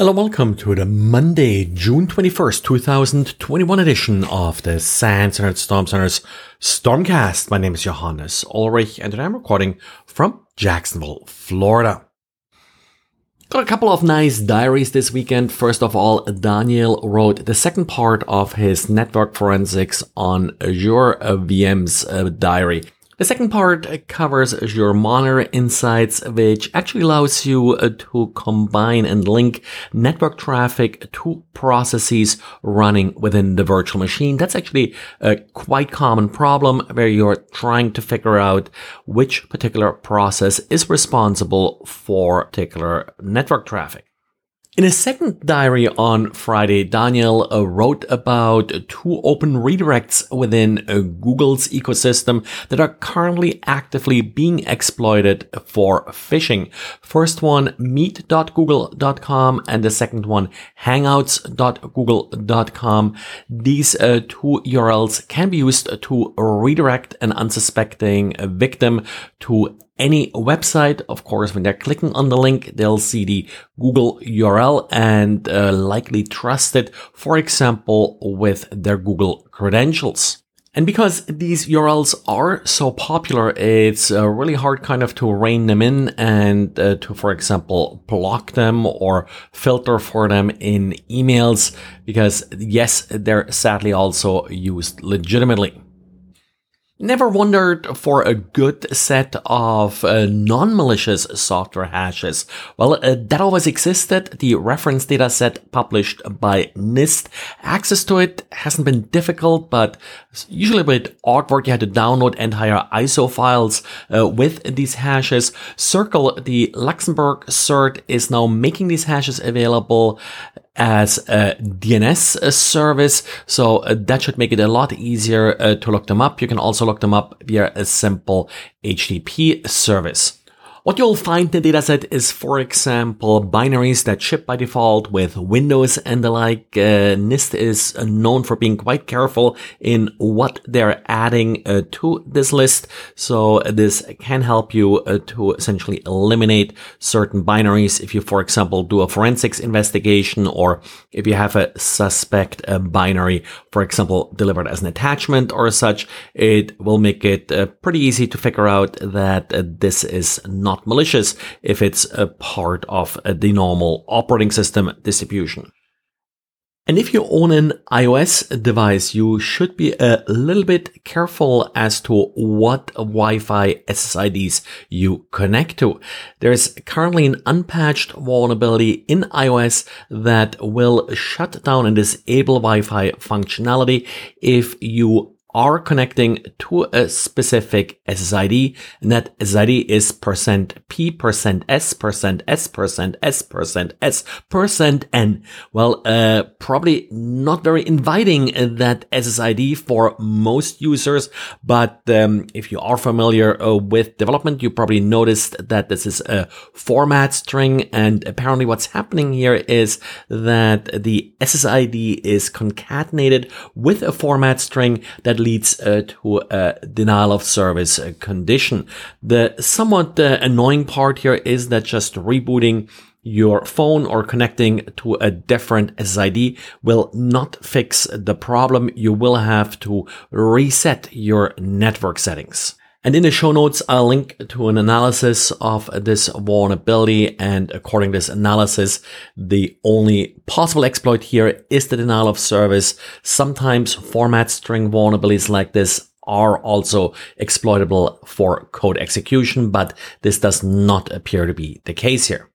Hello, welcome to the Monday, June 21st, 2021 edition of the Sand Center Storm Center's StormCast. My name is Johannes Ulrich, and today I'm recording from Jacksonville, Florida. Got a couple of nice diaries this weekend. First of all, Daniel wrote the second part of his Network Forensics on Azure VMs diary. The second part covers Azure Monitor Insights, which actually allows you to combine and link network traffic to processes running within the virtual machine. That's actually a quite common problem where you're trying to figure out which particular process is responsible for particular network traffic. In his second diary on Friday, Daniel wrote about two open redirects within Google's ecosystem that are currently actively being exploited for phishing. First one, meet.google.com, and the second one, hangouts.google.com. These two URLs can be used to redirect an unsuspecting victim to any website. Of course, when they're clicking on the link, they'll see the Google URL and likely trust it, for example, with their Google credentials. And because these URLs are so popular, it's really hard kind of to rein them in and to, for example, block them or filter for them in emails, because yes, they're sadly also used legitimately. Never wondered for a good set of non-malicious software hashes? Well, that always existed. The reference data set published by NIST. Access to it hasn't been difficult, but usually a bit awkward. You had to download entire ISO files with these hashes. Circle, the Luxembourg cert, is now making these hashes available as a DNS service, so that should make it a lot easier to look them up. You can also look them up via a simple HTTP service. What you'll find in the dataset is, for example, binaries that ship by default with Windows and the like. NIST is known for being quite careful in what they're adding to this list. So this can help you to essentially eliminate certain binaries. If you, for example, do a forensics investigation, or if you have a suspect binary, for example, delivered as an attachment or such, it will make it pretty easy to figure out that this is not malicious if it's a part of the normal operating system distribution. And if you own an iOS device, you should be a little bit careful as to what Wi-Fi SSIDs you connect to. There's currently an unpatched vulnerability in iOS that will shut down and disable Wi-Fi functionality if you are connecting to a specific SSID, and that SSID is %P, %S, %S, %S, %S, %N. Well, probably not very inviting, that SSID, for most users, but if you are familiar with development, you probably noticed that this is a format string, and apparently what's happening here is that the SSID is concatenated with a format string that leads to a denial of service condition. The somewhat annoying part here is that just rebooting your phone or connecting to a different SSID will not fix the problem. You will have to reset your network settings. And in the show notes, I'll link to an analysis of this vulnerability. And according to this analysis, the only possible exploit here is the denial of service. Sometimes format string vulnerabilities like this are also exploitable for code execution, but this does not appear to be the case here.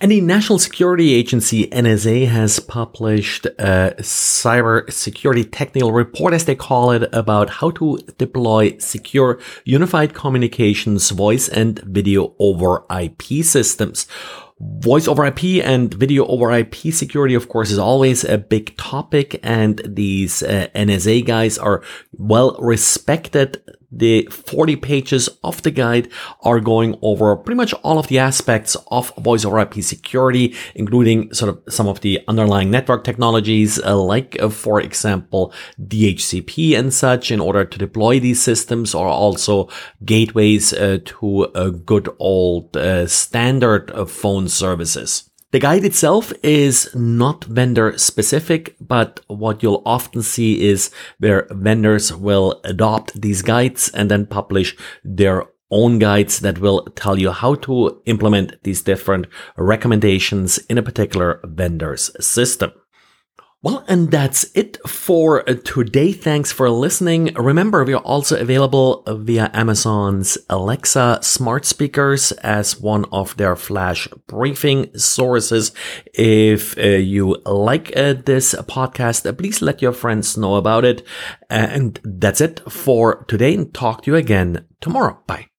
And the National Security Agency, NSA, has published a cybersecurity technical report, as they call it, about how to deploy secure unified communications, voice and video over IP systems. Voice over IP and video over IP security, of course, is always a big topic, and these NSA guys are well respected. The 40 pages of the guide are going over pretty much all of the aspects of voice over IP security, including sort of some of the underlying network technologies, like, for example, DHCP and such, in order to deploy these systems, or also gateways to good old standard phone services. The guide itself is not vendor specific, but what you'll often see is where vendors will adopt these guides and then publish their own guides that will tell you how to implement these different recommendations in a particular vendor's system. Well, and that's it for today. Thanks for listening. Remember, we are also available via Amazon's Alexa smart speakers as one of their flash briefing sources. If you like this podcast, please let your friends know about it. And that's it for today. And talk to you again tomorrow. Bye.